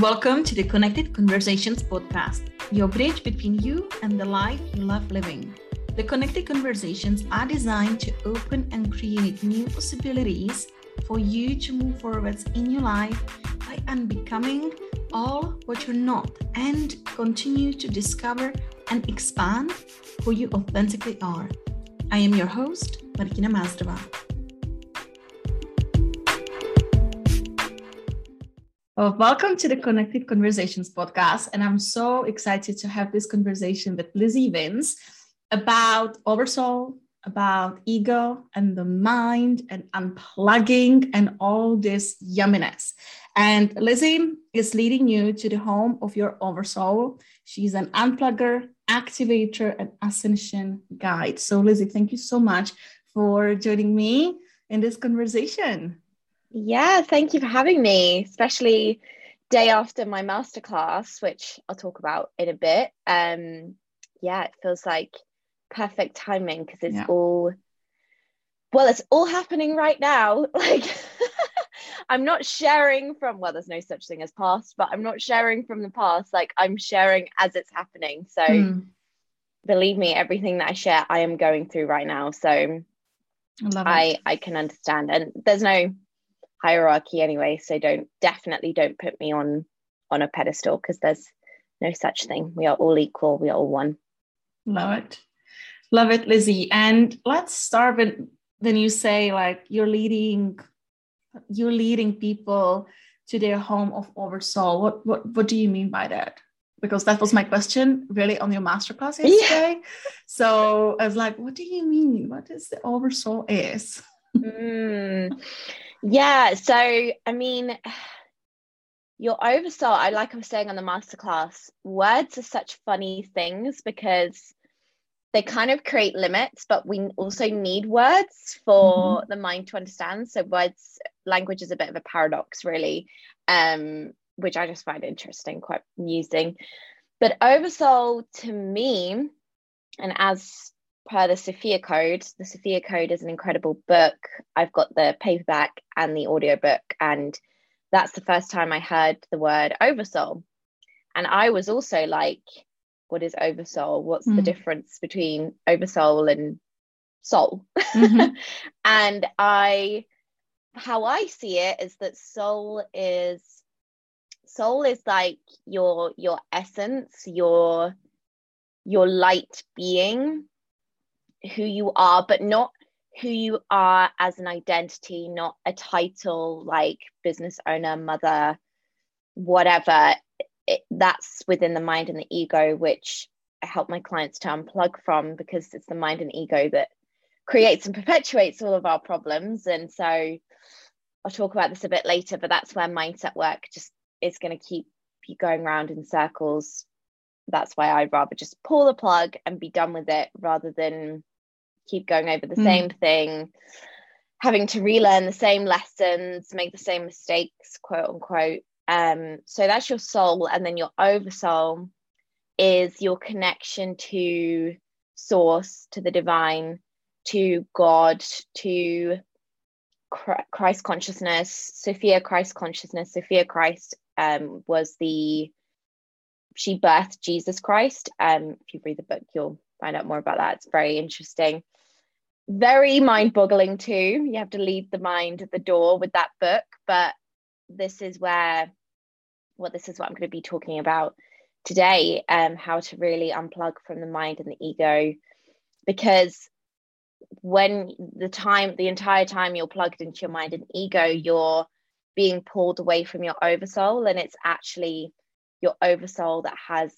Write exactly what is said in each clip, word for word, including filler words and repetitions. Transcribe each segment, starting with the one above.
Welcome to the Connected Conversations podcast, your bridge between you and the life you love living. The Connected Conversations are designed to open and create new possibilities for you to move forwards in your life by unbecoming all what you're not and continue to discover and expand who you authentically are. I am your host, Martina Mazdrava. Well, welcome to the Connected Conversations podcast, and I'm so excited to have this conversation with Lizzie Vince about oversoul, about ego and the mind and unplugging and all this yumminess. And Lizzie is leading you to the home of your oversoul. She's an unplugger, activator, and ascension guide. So Lizzie, thank you so much for joining me in this conversation. Yeah, thank you for having me, especially day after my masterclass, which I'll talk about in a bit. Um, yeah, it feels like perfect timing because it's yeah. all, well, it's all happening right now. Like, I'm not sharing from, well, there's no such thing as past, but I'm not sharing from the past. Like, I'm sharing as it's happening. So mm. believe me, everything that I share, I am going through right now. So I, love I, I can understand. And there's no hierarchy anyway, so don't definitely don't put me on on a pedestal, because there's no such thing. We are all equal, we are all one. Love it love it Lizzie, and let's start with when you say like you're leading you're leading people to their home of oversoul. What what what do you mean by that? Because that was my question really on your masterclass yesterday. Yeah. So I was like, what do you mean, what is the oversoul is? mm. Yeah, so I mean, your oversoul, I like I was saying on the masterclass, words are such funny things because they kind of create limits, but we also need words for mm-hmm. the mind to understand. So words, language is a bit of a paradox, really, um, which I just find interesting, quite amusing. But oversoul to me, and as per the Sophia Code. The Sophia Code is an incredible book. I've got the paperback and the audiobook, and that's the first time I heard the word oversoul. And I was also like, what is oversoul? What's mm. the difference between oversoul and soul? Mm-hmm. And I, how I see it is that soul is, soul is like your, your essence, your, your light being, who you are, but not who you are as an identity, not a title like business owner, mother, whatever. It, that's within the mind and the ego, which I help my clients to unplug from, because it's the mind and ego that creates and perpetuates all of our problems. And so I'll talk about this a bit later, but that's where mindset work just is going to keep you going round in circles. That's why I'd rather just pull the plug and be done with it, rather than keep going over the mm. same thing, having to relearn the same lessons, make the same mistakes, quote unquote. Um, so that's your soul. And then your oversoul is your connection to source, to the divine, to God, to Christ consciousness, Sophia Christ consciousness. Sophia Christ um, was the She birthed Jesus Christ. Um, if you read the book, you'll find out more about that. It's very interesting. Very mind-boggling too. You have to leave the mind at the door with that book. But this is where, well, this is what I'm going to be talking about today, um, how to really unplug from the mind and the ego. Because when the time, the entire time you're plugged into your mind and ego, you're being pulled away from your oversoul. And it's actually your oversoul that has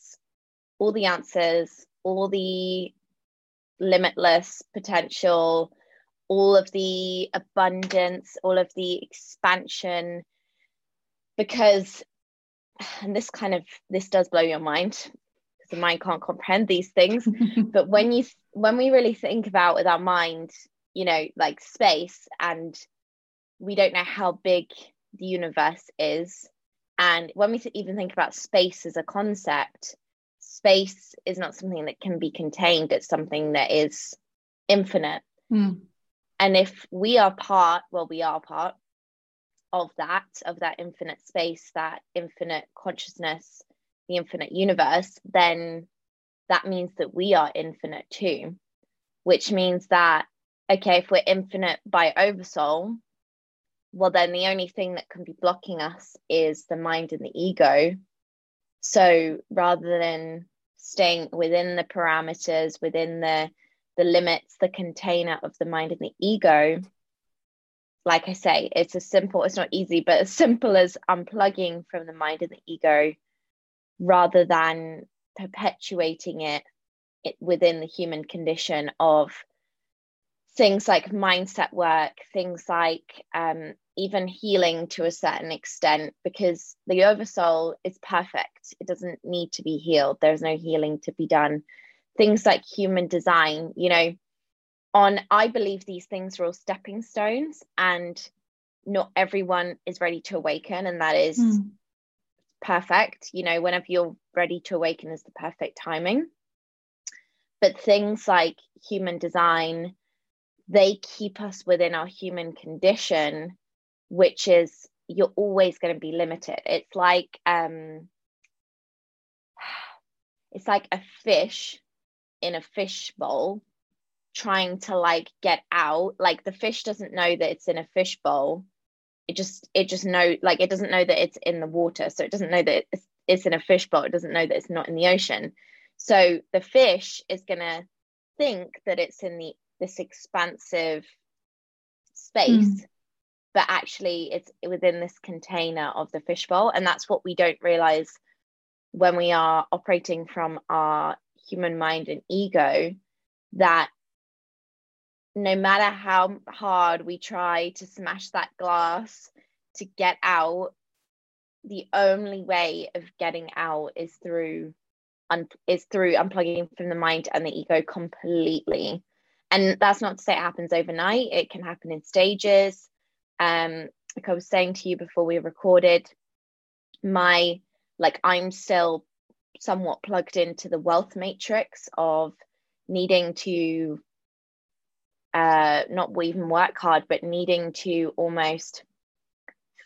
all the answers, all the limitless potential, all of the abundance, all of the expansion. Because, and this kind of, this does blow your mind, because the mind can't comprehend these things. But when you, when we really think about with our mind, you know, like space, and we don't know how big the universe is. And when we even think about space as a concept, space is not something that can be contained. It's something that is infinite. Mm. And if we are part, well, we are part of that, of that infinite space, that infinite consciousness, the infinite universe, then that means that we are infinite too, which means that, okay, if we're infinite by oversoul, well, then the only thing that can be blocking us is the mind and the ego. So rather than staying within the parameters, within the the limits, the container of the mind and the ego, like I say, it's as simple, it's not easy, but as simple as unplugging from the mind and the ego rather than perpetuating it, it within the human condition of things like mindset work, things like um, even healing to a certain extent, because the oversoul is perfect. It doesn't need to be healed. There's no healing to be done. Things like human design, you know, on, I believe these things are all stepping stones, and not everyone is ready to awaken. And that is mm. perfect. You know, whenever you're ready to awaken is the perfect timing. But things like human design, they keep us within our human condition, which is, you're always going to be limited. It's like, um, it's like a fish in a fish bowl trying to like get out. Like the fish doesn't know that it's in a fish bowl. It just, it just know, like, it doesn't know that it's in the water. So it doesn't know that it's, it's in a fish bowl. It doesn't know that it's not in the ocean. So the fish is going to think that it's in the, this expansive space, mm. but actually it's within this container of the fishbowl. And that's what we don't realize when we are operating from our human mind and ego, that no matter how hard we try to smash that glass to get out, the only way of getting out is through un- is through unplugging from the mind and the ego completely. And that's not to say it happens overnight. It can happen in stages. Um, like I was saying to you before we recorded, my, like, I'm still somewhat plugged into the wealth matrix of needing to uh, not even work hard, but needing to almost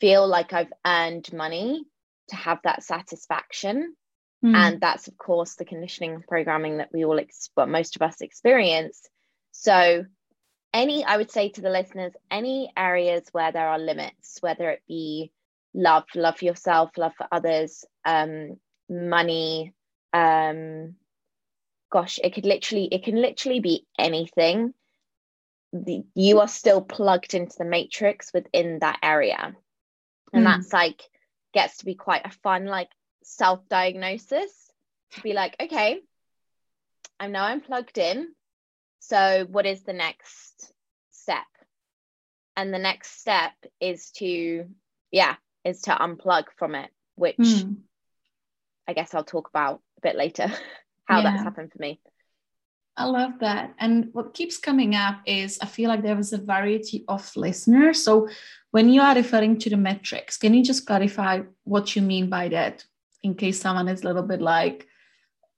feel like I've earned money to have that satisfaction. Mm. And that's, of course, the conditioning and programming that we all, ex- well, most of us experience. So any, I would say to the listeners, any areas where there are limits, whether it be love, love for yourself, love for others, um, money, um, gosh, it could literally, it can literally be anything. The, you are still plugged into the matrix within that area. And mm. that's like, gets to be quite a fun, like, self-diagnosis to be like, okay, I'm now I'm plugged in. So what is the next step? And the next step is to, yeah, is to unplug from it, which mm. I guess I'll talk about a bit later, how yeah. that's happened for me. I love that. And what keeps coming up is, I feel like there was a variety of listeners. So when you are referring to the metrics, can you just clarify what you mean by that, in case someone is a little bit like,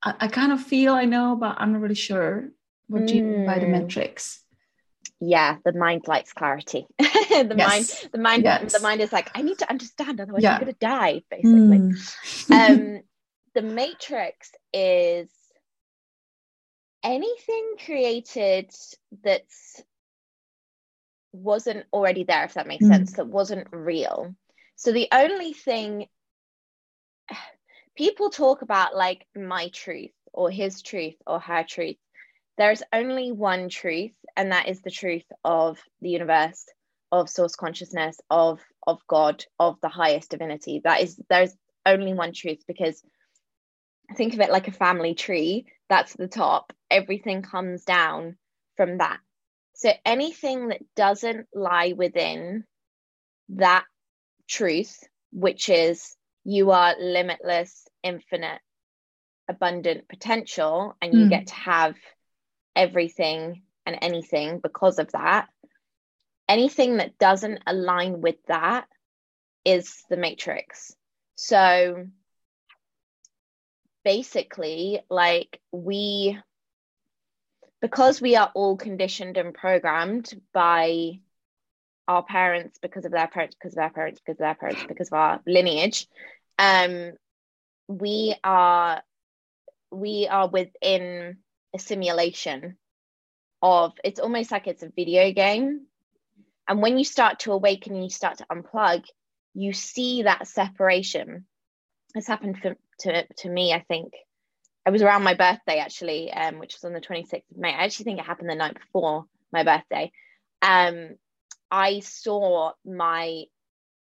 I, I kind of feel I know, but I'm not really sure. What do you mean by the metrics? Yeah, the mind likes clarity. the yes. mind, the mind, yes. the mind is like, I need to understand, otherwise yeah. I'm going to die, basically. Mm. um, the matrix is anything created that wasn't already there, if that makes mm. sense, that wasn't real. So the only thing people talk about, like, my truth or his truth or her truth. There is only one truth, and that is the truth of the universe, of source consciousness, of of God, of the highest divinity. That is, there's only one truth, because think of it like a family tree. That's the top. Everything comes down from that. So anything that doesn't lie within that truth, which is you are limitless, infinite, abundant potential, and you mm. get to have everything and anything because of that, anything that doesn't align with that is the matrix. So basically, like, we, because we are all conditioned and programmed by our parents because of their parents, because of their parents, because of their parents, because of our lineage, um, we are we are within a simulation of, it's almost like it's a video game. And when you start to awaken and you start to unplug, you see that separation. It's happened for, to, to me, I think. It was around my birthday, actually, um, which was on the twenty-sixth of May. I actually think it happened the night before my birthday. Um, I saw my,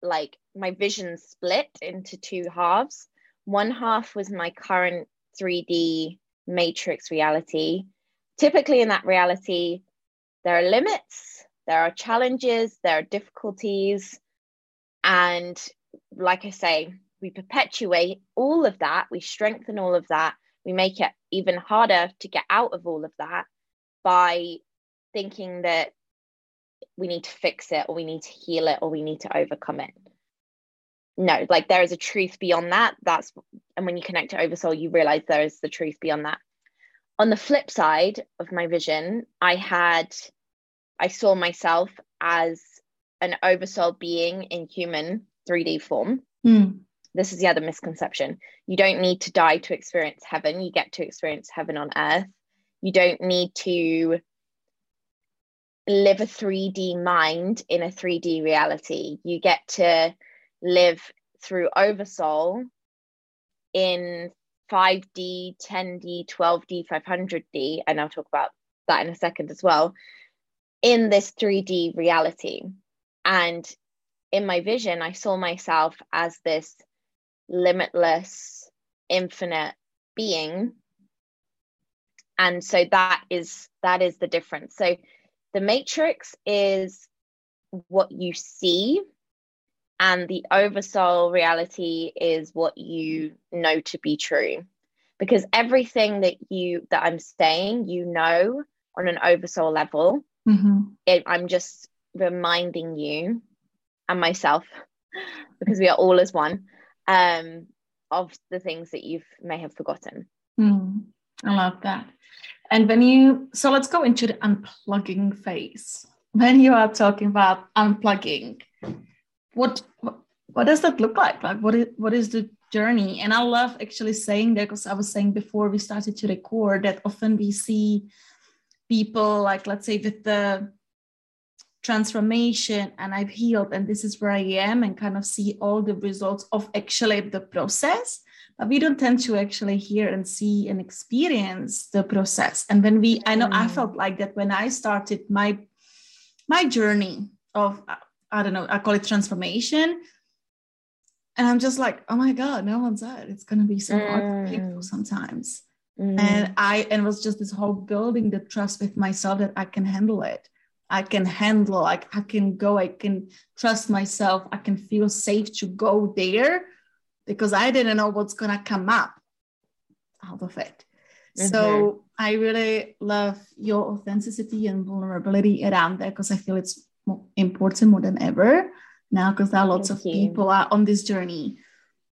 like, my vision split into two halves. One half was my current three D matrix reality. Typically in that reality, there are limits, there are challenges, there are difficulties. And like I say, we perpetuate all of that. We strengthen all of that. We make it even harder to get out of all of that by thinking that we need to fix it, or we need to heal it, or we need to overcome it. No, like there is a truth beyond that. That's, and when you connect to Oversoul, you realize there is the truth beyond that. On the flip side of my vision, I had, I saw myself as an Oversoul being in human three D form. Mm. This is the other misconception. You don't need to die to experience heaven. You get to experience heaven on earth. You don't need to live a three D mind in a three D reality. You get to live through Oversoul in five D, ten D, twelve D, five hundred D. And I'll talk about that in a second as well, in this three D reality. And in my vision, I saw myself as this limitless, infinite being. And so that is that is the difference. So the matrix is what you see, and the Oversoul reality is what you know to be true, because everything that you that I'm saying, you know, on an Oversoul level. Mm-hmm. it, I'm just reminding you and myself, because we are all as one, um of the things that you may have forgotten. Mm, I love that. And when you, so let's go into the unplugging phase. When you are talking about unplugging, what what does that look like? Like what is what is the journey? And I love actually saying that, because I was saying before we started to record that often we see people, like, let's say with the transformation and I've healed and this is where I am, and kind of see all the results of actually the process, but we don't tend to actually hear and see and experience the process. And when we, I know mm. I felt like that when I started my my journey of, I don't know, I call it transformation, and I'm just like, oh my God, no one's out. It's going to be so mm. hard for people sometimes. Mm. And I, and it was just this whole building the trust with myself that I can handle it. I can handle, like I can go, I can trust myself. I can feel safe to go there, because I didn't know what's going to come up out of it. Mm-hmm. So I really love your authenticity and vulnerability around that, because I feel it's more important more than ever now, because there are lots Thank of you. people are on this journey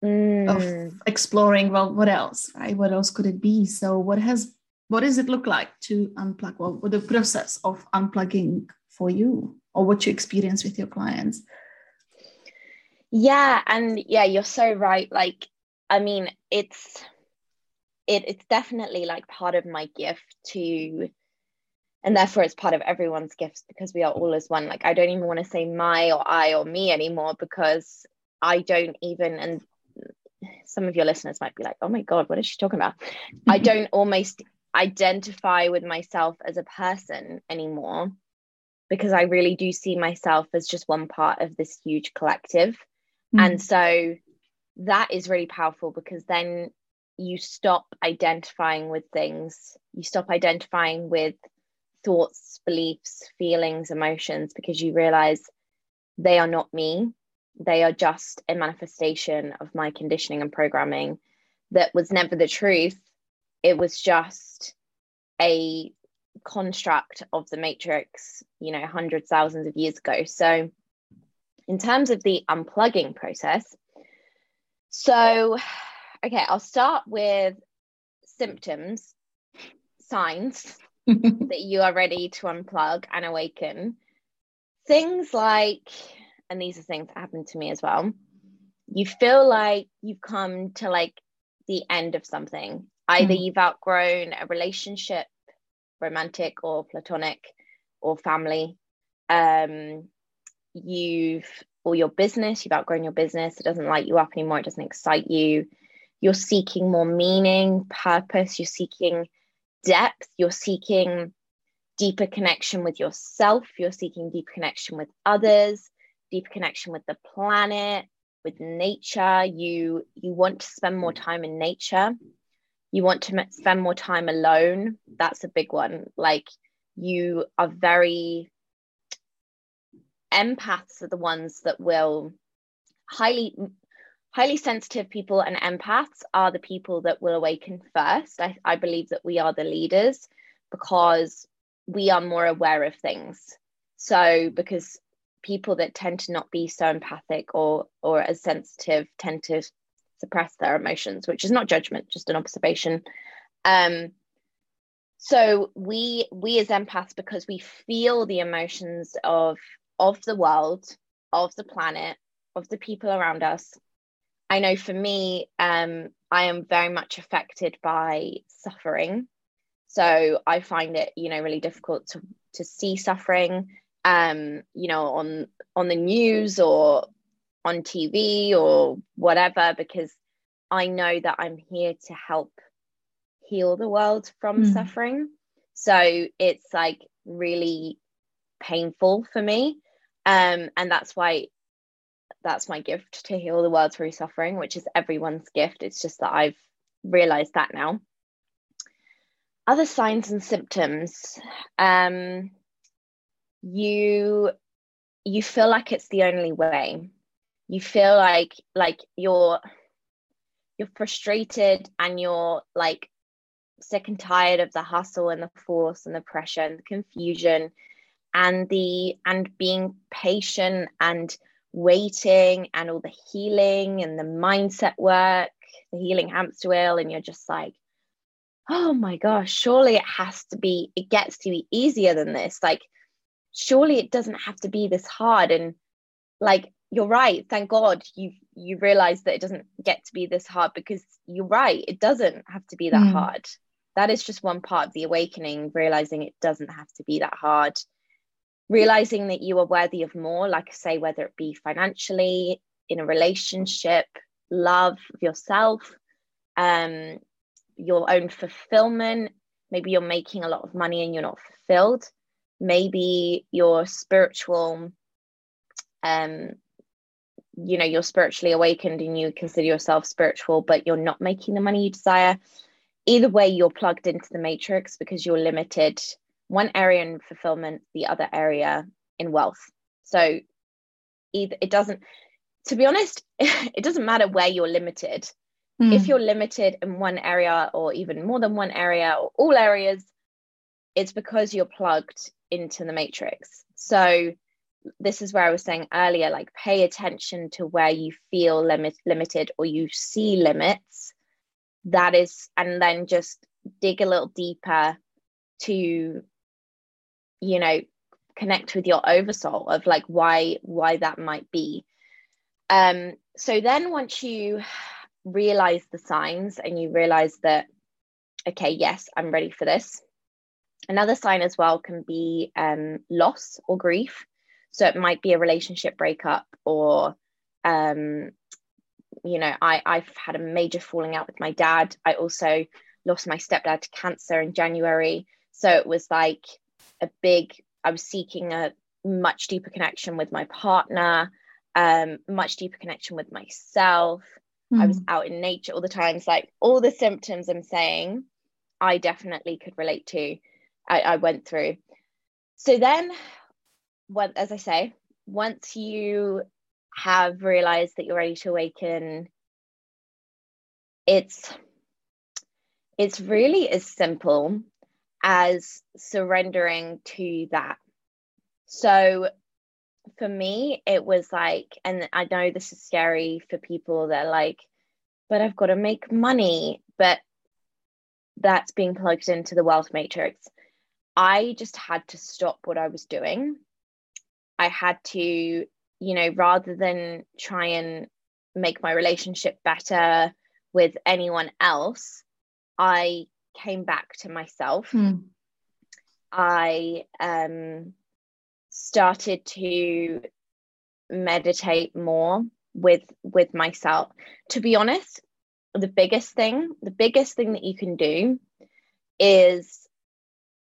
mm. of exploring, well, what else, right? What else could it be? So what has What does it look like to unplug? Well, the process of unplugging for you, or what you experience with your clients? Yeah, and yeah, you're so right. Like, I mean, it's it it's definitely like part of my gift to, and therefore it's part of everyone's gifts, because we are all as one. Like, I don't even want to say my or I or me anymore, because I don't even, and some of your listeners might be like, oh my God, what is she talking about? I don't almost identify with myself as a person anymore, because I really do see myself as just one part of this huge collective. Mm. And so that is really powerful, because then you stop identifying with things. You stop identifying with thoughts, beliefs, feelings, emotions, because you realize they are not me. They are just a manifestation of my conditioning and programming that was never the truth. It was just a construct of the matrix, you know, hundreds, thousands of years ago. So in terms of the unplugging process, so, okay, I'll start with symptoms, signs that you are ready to unplug and awaken. things like, and these are things that happened to me as well, you feel like you've come to like the end of something. Either mm. you've outgrown a relationship, romantic or platonic or family, um, you've, or your business, you've outgrown your business. It doesn't light you up anymore. It doesn't excite you. You're seeking more meaning, purpose. You're seeking depth. You're seeking deeper connection with yourself. You're seeking deeper connection with others, deeper connection with the planet, with nature. You, you want to spend more time in nature. You want to spend more time alone. That's a big one. Like, you are very, empaths are the ones that will, highly, highly sensitive people and empaths are the people that will awaken first. I, I believe that we are the leaders because we are more aware of things. So because people that tend to not be so empathic or, or as sensitive tend to suppress their emotions, which is not judgment, just an observation. Um, so we, we as empaths, because we feel the emotions of, of the world, of the planet, of the people around us. I know for me, um, I am very much affected by suffering. So I find it, you know, really difficult to, to see suffering, um, you know, on, on the news or on T V or whatever, because I know that I'm here to help heal the world from mm. suffering. So it's like really painful for me. Um, and that's why that's my gift, to heal the world through suffering, which is everyone's gift. It's just that I've realized that now. Other signs and symptoms. Um, you, you feel like it's the only way. You feel like, like you're, you're frustrated and you're like sick and tired of the hustle and the force and the pressure and the confusion and the, and being patient and waiting and all the healing and the mindset work, the healing hamster wheel. And you're just like, oh my gosh, surely it has to be, it gets to be easier than this. Like, surely it doesn't have to be this hard. And like, you're right. Thank God you, you realize that it doesn't get to be this hard, because you're right. It doesn't have to be that mm. hard. That is just one part of the awakening, realizing it doesn't have to be that hard. Realizing that you are worthy of more, like I say, whether it be financially, in a relationship, love of yourself, um, your own fulfillment. Maybe you're making a lot of money and you're not fulfilled. Maybe you're spiritual, um, you know, you're spiritually awakened and you consider yourself spiritual, but you're not making the money you desire. Either way, you're plugged into the matrix because you're limited. One area in fulfillment, the other area in wealth. So either it doesn't, to be honest, it doesn't matter where you're limited. Mm. If you're limited in one area or even more than one area or all areas, it's because you're plugged into the matrix. So this is where I was saying earlier, like, pay attention to where you feel limit, limited or you see limits. That is, and then just dig a little deeper to, you know, connect with your oversoul of like why why that might be. Um so then once you realize the signs and you realize that, okay, yes, I'm ready for this. Another sign as well can be um loss or grief. So it might be a relationship breakup or um you know, I I've had a major falling out with my dad. I also lost my stepdad to cancer in January. So it was like a big, I was seeking a much deeper connection with my partner, um, much deeper connection with myself. Mm. I was out in nature all the time. So like all the symptoms I'm saying, I definitely could relate to, I, I went through. So then, well, as I say, once you have realized that you're ready to awaken, it's, it's really as simple as surrendering to that. So for me, it was like, and I know this is scary for people that are like, but I've got to make money, but that's being plugged into the wealth matrix. I just had to stop what I was doing I had to, you know, rather than try and make my relationship better with anyone else, I came back to myself. Mm. I um, started to meditate more with with myself. To be honest, the biggest thing, the biggest thing that you can do is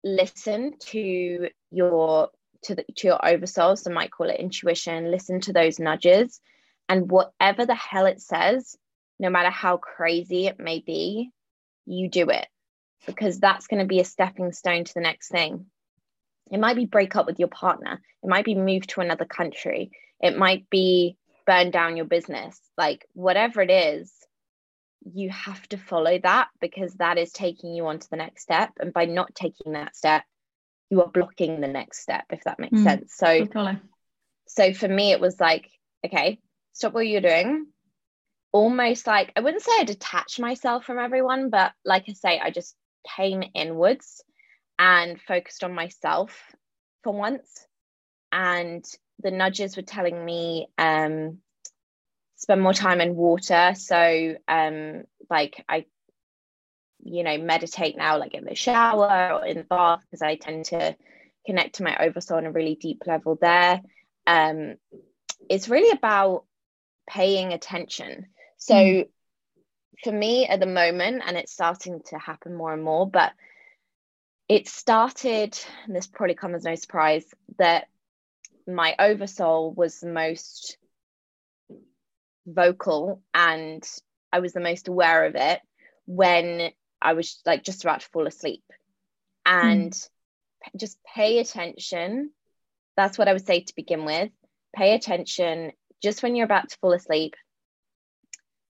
listen to your to the, to your oversoul. Some might call it intuition. Listen to those nudges, and whatever the hell it says, no matter how crazy it may be, you do it, because that's going to be a stepping stone to the next thing. It might be break up with your partner. It might be move to another country. It might be burn down your business. Like, whatever it is, you have to follow that, because that is taking you on to the next step. And by not taking that step, you are blocking the next step, if that makes mm, sense. So, so for me, it was like, okay, stop what you're doing. Almost like, I wouldn't say I detached myself from everyone, but like I say, I just came inwards and focused on myself for once. And the nudges were telling me, um, spend more time in water. So, um, like I, you know, meditate now, like in the shower or in the bath, because I tend to connect to my oversoul on a really deep level there. Um, it's really about paying attention. So mm. for me at the moment, and it's starting to happen more and more, but it started, and this probably comes as no surprise, that my oversoul was the most vocal and I was the most aware of it when I was like just about to fall asleep. And mm. just pay attention. That's what I would say to begin with. Pay attention just when you're about to fall asleep.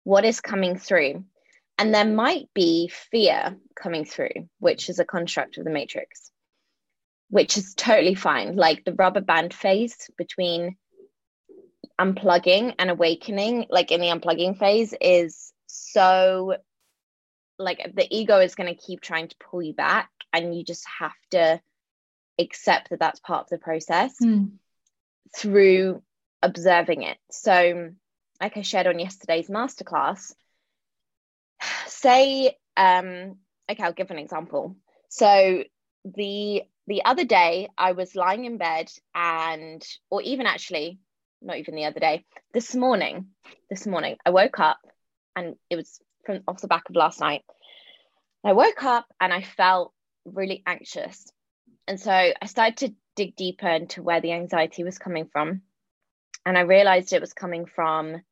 What is coming through? And there might be fear coming through, which is a construct of the matrix, which is totally fine. Like the rubber band phase between unplugging and awakening, like in the unplugging phase, is so, like the ego is going to keep trying to pull you back, and you just have to accept that that's part of the process mm. through observing it. So like I shared on yesterday's masterclass, say um okay I'll give an example. So the the other day I was lying in bed, and or even actually not even the other day this morning this morning I woke up, and it was from off the back of last night. I woke up and I felt really anxious, and so I started to dig deeper into where the anxiety was coming from, and I realized it was coming from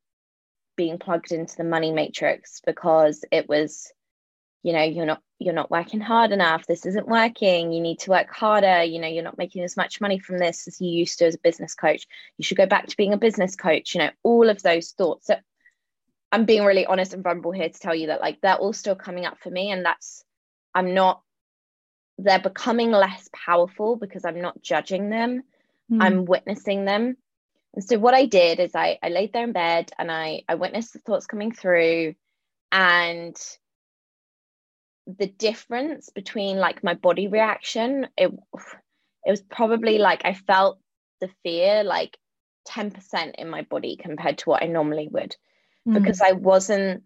being plugged into the money matrix, because it was, you know, you're not you're not working hard enough, this isn't working, you need to work harder, you know, you're not making as much money from this as you used to as a business coach, you should go back to being a business coach, you know, all of those thoughts. So I'm being really honest and vulnerable here to tell you that like they're all still coming up for me, and that's I'm not they're becoming less powerful because I'm not judging them, mm. I'm witnessing them. And so what I did is I, I laid there in bed, and I, I witnessed the thoughts coming through, and the difference between like my body reaction, it, it was probably like I felt the fear like ten percent in my body compared to what I normally would, mm. because I wasn't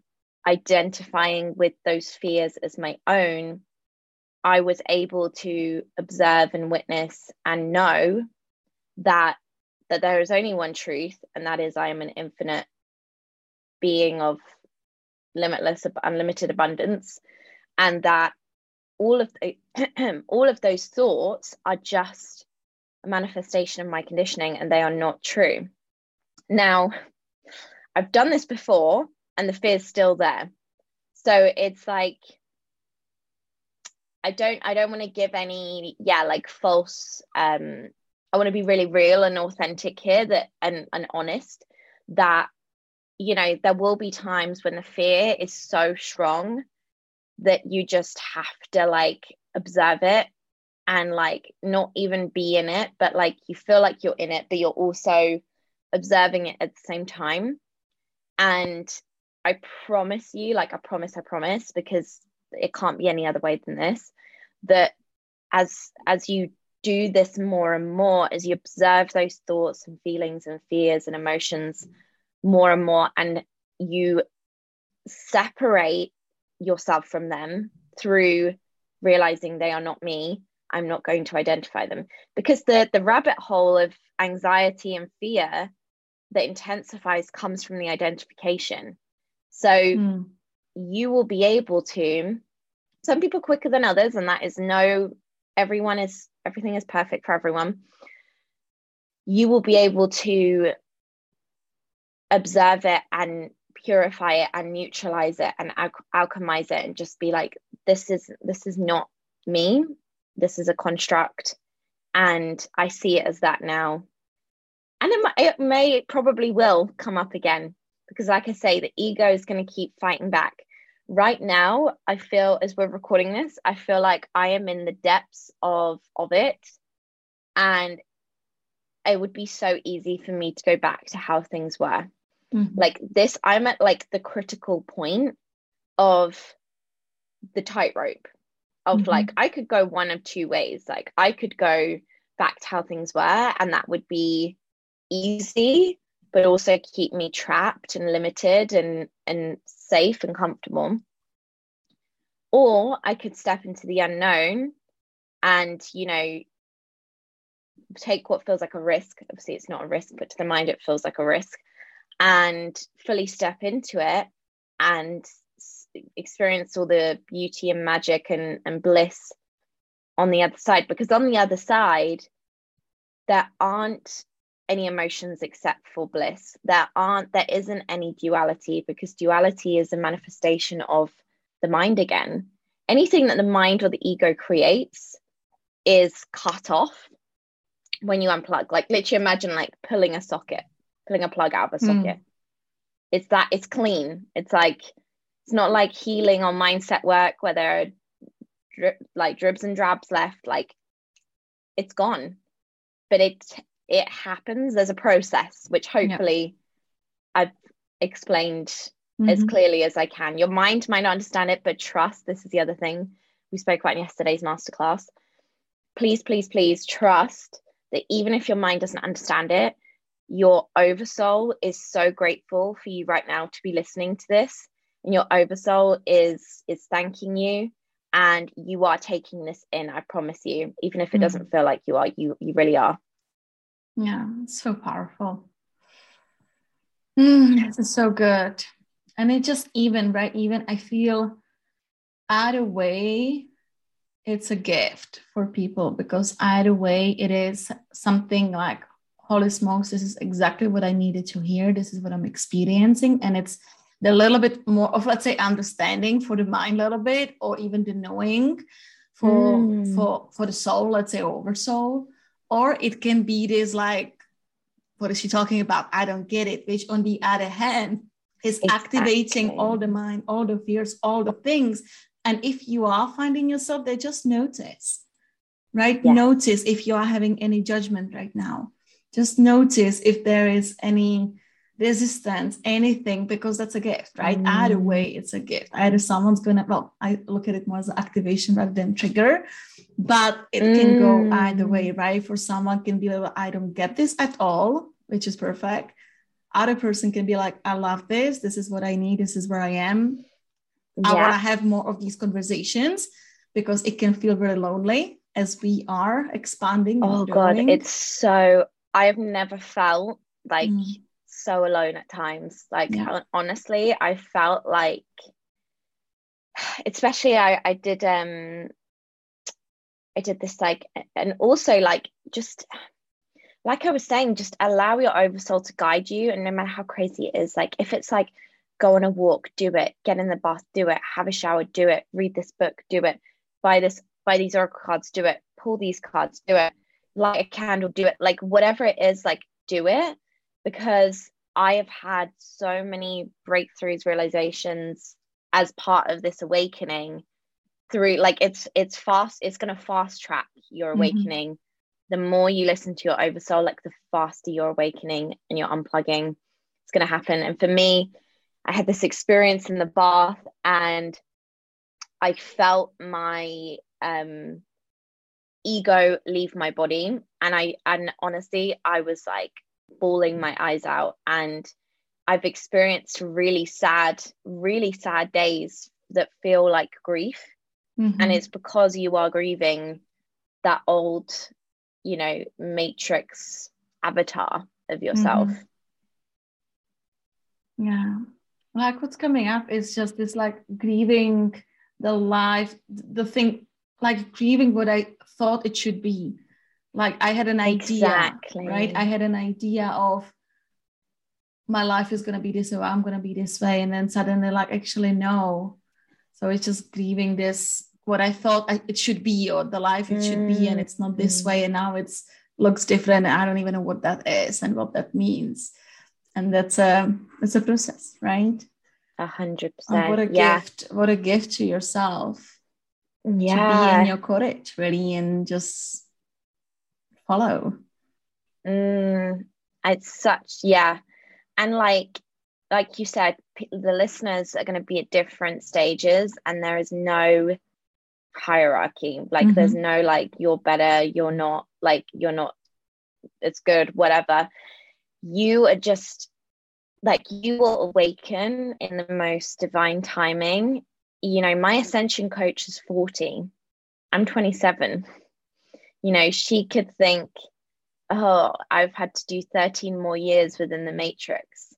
identifying with those fears as my own. I was able to observe and witness and know that that there is only one truth, and that is I am an infinite being of limitless, unlimited abundance, and that all of the, all of those thoughts are just a manifestation of my conditioning, and they are not true. Now, I've done this before, and the fear is still there. So it's like, I don't, I don't want to give any, yeah, like false, um, I want to be really real and authentic here, that and, and honest, that, you know, there will be times when the fear is so strong that you just have to like observe it and like not even be in it, but like you feel like you're in it, but you're also observing it at the same time. And I promise you, like I promise, I promise, because it can't be any other way than this, that as as you do this more and more as you observe those thoughts and feelings and fears and emotions more and more, and you separate yourself from them through realizing they are not me. I'm not going to identify them, because the the rabbit hole of anxiety and fear that intensifies comes from the identification. So mm. you will be able to, some people quicker than others, and that is no, everyone is, everything is perfect for everyone. You will be able to observe it and purify it and neutralize it and al- alchemize it and just be like, this is, this is not me. This is a construct, and I see it as that now. And it, may, it may, it probably will come up again, because like I say, the ego is going to keep fighting back. Right now, I feel, as we're recording this, I feel like I am in the depths of, of it. And it would be so easy for me to go back to how things were. Mm-hmm. Like this, I'm at like the critical point of the tightrope of mm-hmm. like, I could go one of two ways. Like I could go back to how things were, and that would be easy, but also keep me trapped and limited and and safe and comfortable. Or I could step into the unknown and, you know, take what feels like a risk. Obviously it's not a risk, but to the mind it feels like a risk, and fully step into it and experience all the beauty and magic and, and bliss on the other side. Because on the other side, there aren't any emotions except for bliss. There aren't, there isn't any duality, because duality is a manifestation of the mind again. Anything that the mind or the ego creates is cut off when you unplug. Like literally imagine like pulling a socket, pulling a plug out of a socket. Mm. It's that, it's clean. It's like, it's not like healing or mindset work where there are drip, like dribs and drabs left, like it's gone. But it it happens. There's a process, which hopefully yep. I've explained mm-hmm. as clearly as I can. Your mind might not understand it, but trust, this is the other thing we spoke about in yesterday's masterclass. Please, please, please trust that even if your mind doesn't understand it, your oversoul is so grateful for you right now to be listening to this. And your oversoul is is thanking you, and you are taking this in, I promise you, even if it doesn't feel like you are, you you really are. Yeah, it's so powerful. Mm, this is so good. And it just even, right, even I feel either way, it's a gift for people, because either way, it is something like, holy smokes, this is exactly what I needed to hear. This is what I'm experiencing. And it's the little bit more of, let's say, understanding for the mind a little bit, or even the knowing for mm. for for the soul, let's say, over soul. Or it can be this like, what is she talking about? I don't get it. Which on the other hand is exactly. activating all the mind, all the fears, all the things. And if you are finding yourself there, just notice, right? Yeah. Notice if you are having any judgment right now. Just notice if there is any resistance, anything, because that's a gift, right? Mm. Either way, it's a gift. Either someone's gonna, well, I look at it more as an activation rather than trigger, but it mm. can go either way, right? For someone can be like, I don't get this at all, which is perfect. Other person can be like, I love this. This is what I need. This is where I am. Yeah. I want to have more of these conversations, because it can feel very lonely as we are expanding. Oh God, it's so, I have never felt like, mm. so alone at times, like yeah. honestly I felt like, especially I, I did um I did this like, and also like, just like I was saying, just allow your oversoul to guide you, and no matter how crazy it is, like if it's like go on a walk, do it, get in the bath, do it, have a shower, do it, read this book, do it, buy this buy these oracle cards, do it, pull these cards, do it, light a candle, do it, like whatever it is, like do it. Because I have had so many breakthroughs, realizations as part of this awakening through, like it's it's fast, it's going to fast track your awakening. Mm-hmm. The more you listen to your oversoul, like the faster your awakening and your unplugging is going to happen. And for me, I had this experience in the bath, and I felt my um ego leave my body. And I, and honestly, I was like bawling my eyes out. And I've experienced really sad, really sad days that feel like grief. Mm-hmm. And it's because you are grieving that old, you know, matrix avatar of yourself. Mm-hmm. Yeah. Like what's coming up is just this like grieving the life, the thing, like grieving what I thought it should be. Like I had an idea, exactly. right? I had an idea of my life is going to be this or I'm going to be this way. And then suddenly like, actually, no. So it's just grieving this, what I thought I, it should be, or the life it should be. And it's not this way. And now it's looks different. And I don't even know what that is and what that means. And that's a, it's a process, right? A hundred percent. What a yeah. gift, what a gift to yourself. Yeah. To be in your courage, really, and just follow. Mm, it's such, yeah. And like, like you said, p- the listeners are going to be at different stages, and there is no hierarchy. Like mm-hmm. there's no, like, you're better, you're not, like, you're not, it's good, whatever. You are just like, you will awaken in the most divine timing. You know, my ascension coach is forty. I'm twenty-seven. You know, she could think, oh, I've had to do thirteen more years within the matrix.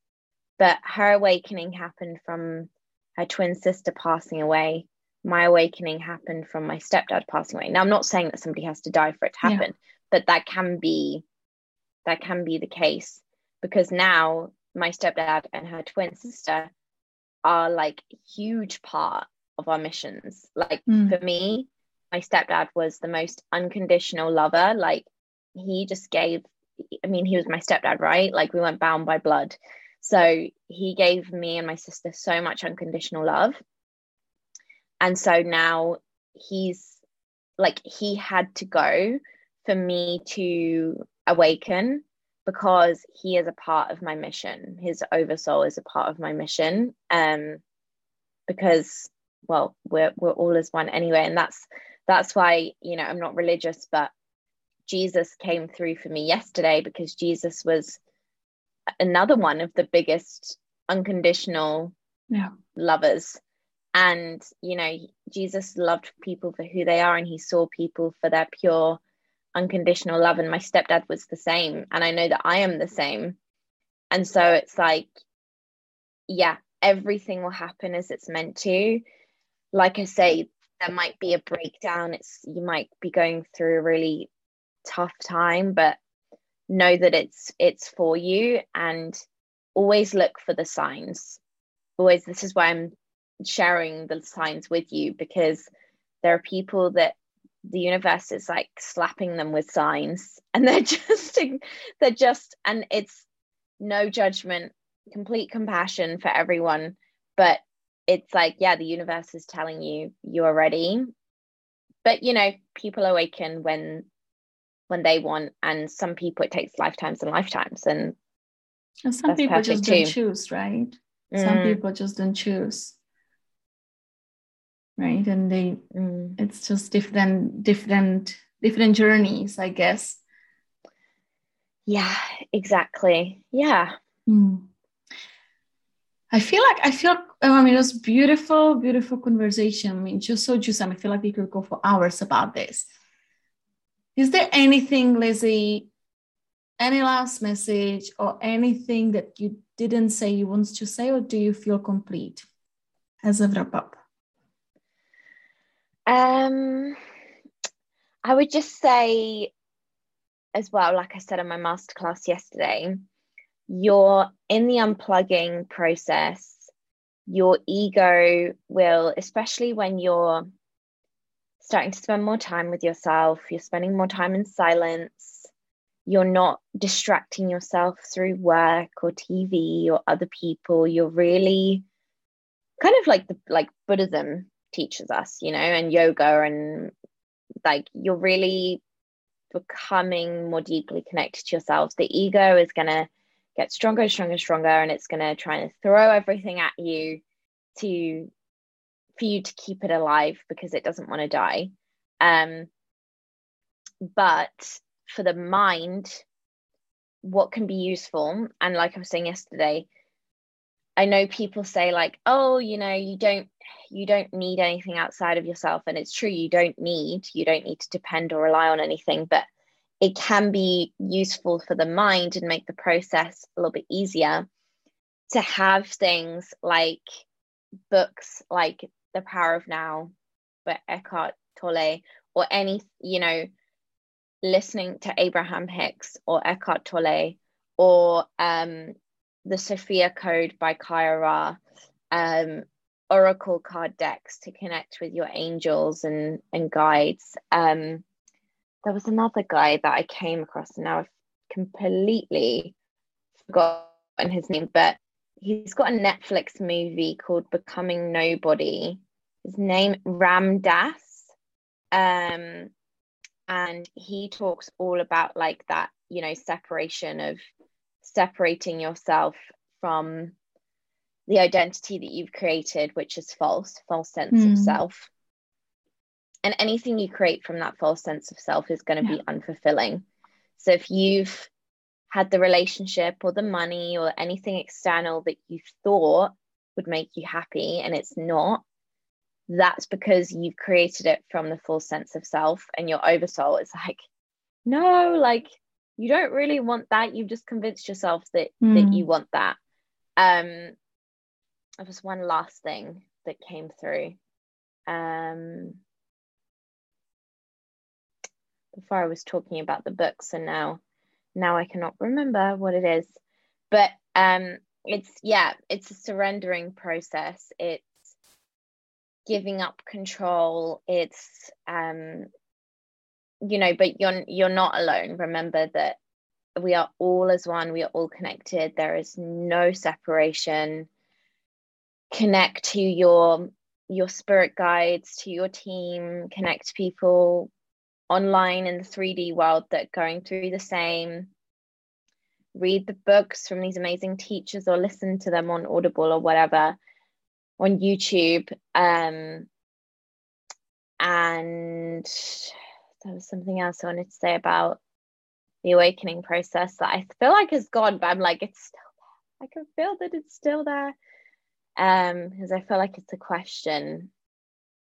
But her awakening happened from her twin sister passing away. My awakening happened from my stepdad passing away. Now, I'm not saying that somebody has to die for it to happen, yeah. but that can be, that can be the case, because now my stepdad and her twin sister are like huge part of our missions. Like mm. for me, my stepdad was the most unconditional lover. Like he just gave, I mean, he was my stepdad, right? Like we weren't bound by blood. So he gave me and my sister so much unconditional love. And so now he's like, he had to go for me to awaken, because he is a part of my mission. His oversoul is a part of my mission, um because well we're we're all as one anyway. And that's that's why, you know, I'm not religious, but Jesus came through for me yesterday, because Jesus was another one of the biggest unconditional yeah. lovers. And you know, Jesus loved people for who they are, and he saw people for their pure unconditional love. And my stepdad was the same, and I know that I am the same. And so it's like, yeah, everything will happen as it's meant to. Like I say, there might be a breakdown, it's you might be going through a really tough time, but know that it's it's for you. And always look for the signs. Always. This is why I'm sharing the signs with you, because there are people that the universe is like slapping them with signs, and they're just they're just and it's no judgment, complete compassion for everyone. But it's like, yeah, the universe is telling you you're ready. But you know, people awaken when when they want, and some people it takes lifetimes and lifetimes, and, and some people just too. don't choose, right? Mm. Some people just don't choose. Right, and they mm. it's just different different different journeys, I guess. Yeah, exactly. Yeah. Mm. I feel like I feel I mean it was beautiful beautiful conversation. I mean, just so juicy. I feel like we could go for hours about this. Is there anything, Lizzie, any last message or anything that you didn't say you want to say, or do you feel complete as a wrap up? Um, I would just say as well, like I said in my masterclass yesterday, you're in the unplugging process. Your ego will, especially when you're starting to spend more time with yourself, you're spending more time in silence, you're not distracting yourself through work or T V or other people. You're really kind of like the like Buddhism teaches us, you know, and yoga, and like you're really becoming more deeply connected to yourselves. The ego is going to get stronger and stronger and stronger, and it's going to try and throw everything at you to for you to keep it alive, because it doesn't want to die. Um But for the mind, what can be useful, and like I was saying yesterday, I know people say like, oh, you know, you don't you don't need anything outside of yourself, and it's true, you don't need you don't need to depend or rely on anything, but it can be useful for the mind and make the process a little bit easier to have things like books like The Power of Now by Eckhart Tolle, or any, you know, listening to Abraham Hicks or Eckhart Tolle, or um, the Sophia Code by Kyra, um, oracle card decks to connect with your angels and, and guides. Um, there was another guy that I came across, and now I've completely forgotten his name, but he's got a Netflix movie called Becoming Nobody. His name, Ram Dass. Um, and he talks all about like that, you know, separation of separating yourself from the identity that you've created, which is false, false sense mm. of self. And anything you create from that false sense of self is going to yeah. be unfulfilling. So if you've had the relationship or the money or anything external that you thought would make you happy and it's not, that's because you've created it from the false sense of self, and your oversoul is like, no, like you don't really want that. You've just convinced yourself that mm. that you want that. Um, there was one last thing that came through. Um, before I was talking about the books, and now now I cannot remember what it is, but um, it's, yeah, it's a surrendering process. It's giving up control. It's, um, you know, but you're, you're not alone. Remember that we are all as one. We are all connected. There is no separation. Connect to your, your spirit guides, to your team, connect to people online in the three D world that are going through the same. Read the books from these amazing teachers, or listen to them on Audible or whatever, on YouTube. Um, and there was something else I wanted to say about the awakening process that I feel like is gone, but I'm like, it's still there. I can feel that it's still there. Um, because I feel like it's a question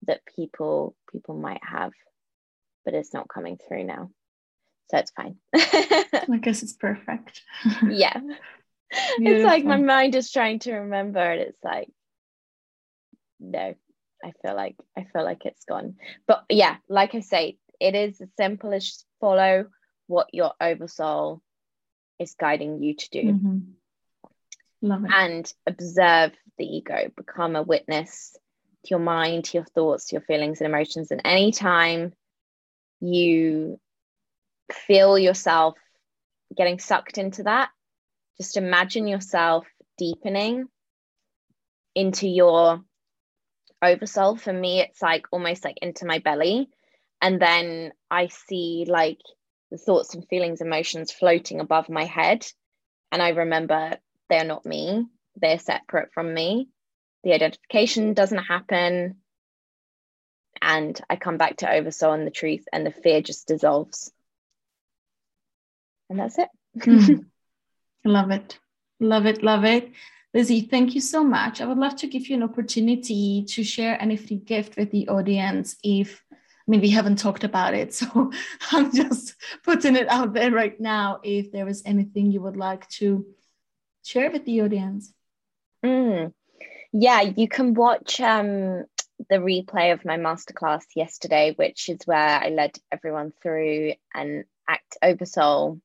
that people people might have, but it's not coming through now, so it's fine. I guess it's perfect. Yeah. Beautiful. It's like my mind is trying to remember, and it's like, no, I feel like I feel like it's gone. But yeah, like I say, it is as simple as just follow what your oversoul is guiding you to do. Mm-hmm. Love it. And observe the ego. Become a witness to your mind, to your thoughts, to your feelings and emotions. And anytime you feel yourself getting sucked into that, just imagine yourself deepening into your oversoul. For me, it's like almost like into my belly, and then I see like the thoughts and feelings, emotions floating above my head, and I remember they're not me, they're separate from me. The identification doesn't happen, and I come back to oversoul and the truth, and the fear just dissolves. And that's it. Mm. Love it. Love it. Love it. Lizzie, thank you so much. I would love to give you an opportunity to share any free gift with the audience. If, I mean, we haven't talked about it, so I'm just putting it out there right now. If there is anything you would like to share with the audience. Mm. Yeah, you can watch um, the replay of my masterclass yesterday, which is where I led everyone through an act oversoul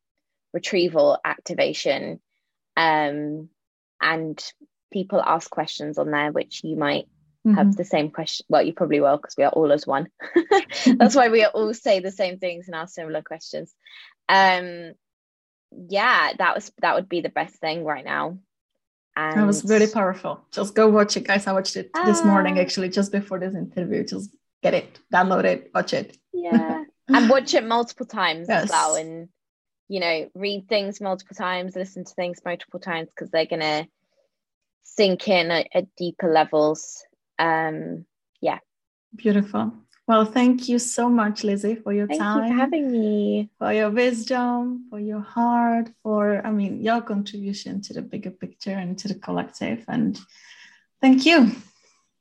retrieval activation, um and people ask questions on there, which you might mm-hmm. have the same question. Well, you probably will, because we are all as one. That's why we all say the same things and ask similar questions. Um yeah, that was that would be the best thing right now. And that was really powerful. Just go watch it, guys. I watched it ah. this morning, actually, just before this interview. Just get it, download it, watch it. Yeah. And watch it multiple times yes. as well. And, you know, read things multiple times, listen to things multiple times, because they're going to sink in at, at deeper levels. Um, yeah. Beautiful. Well, thank you so much, Lizzie, for your thank time. Thank you for having me. For your wisdom, for your heart, for, I mean, your contribution to the bigger picture and to the collective. And thank you.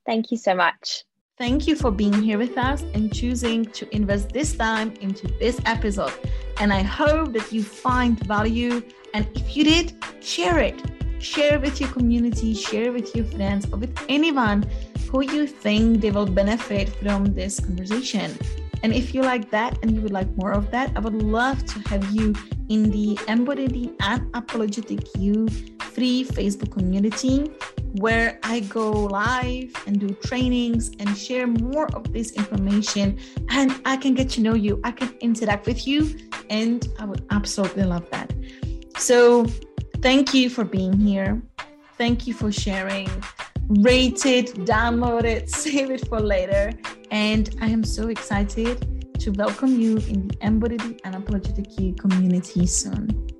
Thank you so much. Thank you for being here with us and choosing to invest this time into this episode. And I hope that you find value. And if you did, share it. Share with your community, share with your friends, or with anyone who you think they will benefit from this conversation. And if you like that and you would like more of that, I would love to have you in the Embodied and Apologetic You free Facebook community, where I go live and do trainings and share more of this information, and I can get to know you, I can interact with you, and I would absolutely love that. So thank you for being here. Thank you for sharing. Rate it, download it, save it for later. And I am so excited to welcome you in the Embodied and Apologetic You community soon.